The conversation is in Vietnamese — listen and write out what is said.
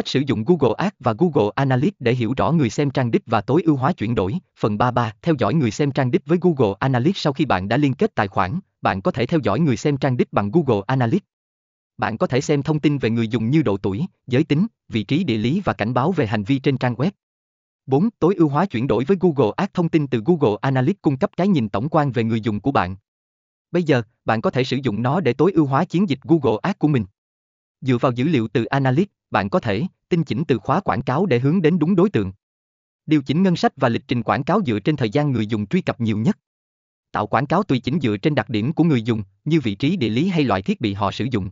Cách sử dụng Google Ads và Google Analytics để hiểu rõ người xem trang đích và tối ưu hóa chuyển đổi. Phần 33. Theo dõi người xem trang đích với Google Analytics. Sau khi bạn đã liên kết tài khoản, bạn có thể theo dõi người xem trang đích bằng Google Analytics. Bạn có thể xem thông tin về người dùng như độ tuổi, giới tính, vị trí địa lý và cảnh báo về hành vi trên trang web. 4. Tối ưu hóa chuyển đổi với Google Ads. Thông tin từ Google Analytics cung cấp cái nhìn tổng quan về người dùng của bạn. Bây giờ, bạn có thể sử dụng nó để tối ưu hóa chiến dịch Google Ads của mình. Dựa vào dữ liệu từ Analytics, bạn có thể tinh chỉnh từ khóa quảng cáo để hướng đến đúng đối tượng. Điều chỉnh ngân sách và lịch trình quảng cáo dựa trên thời gian người dùng truy cập nhiều nhất. Tạo quảng cáo tùy chỉnh dựa trên đặc điểm của người dùng, như vị trí địa lý hay loại thiết bị họ sử dụng.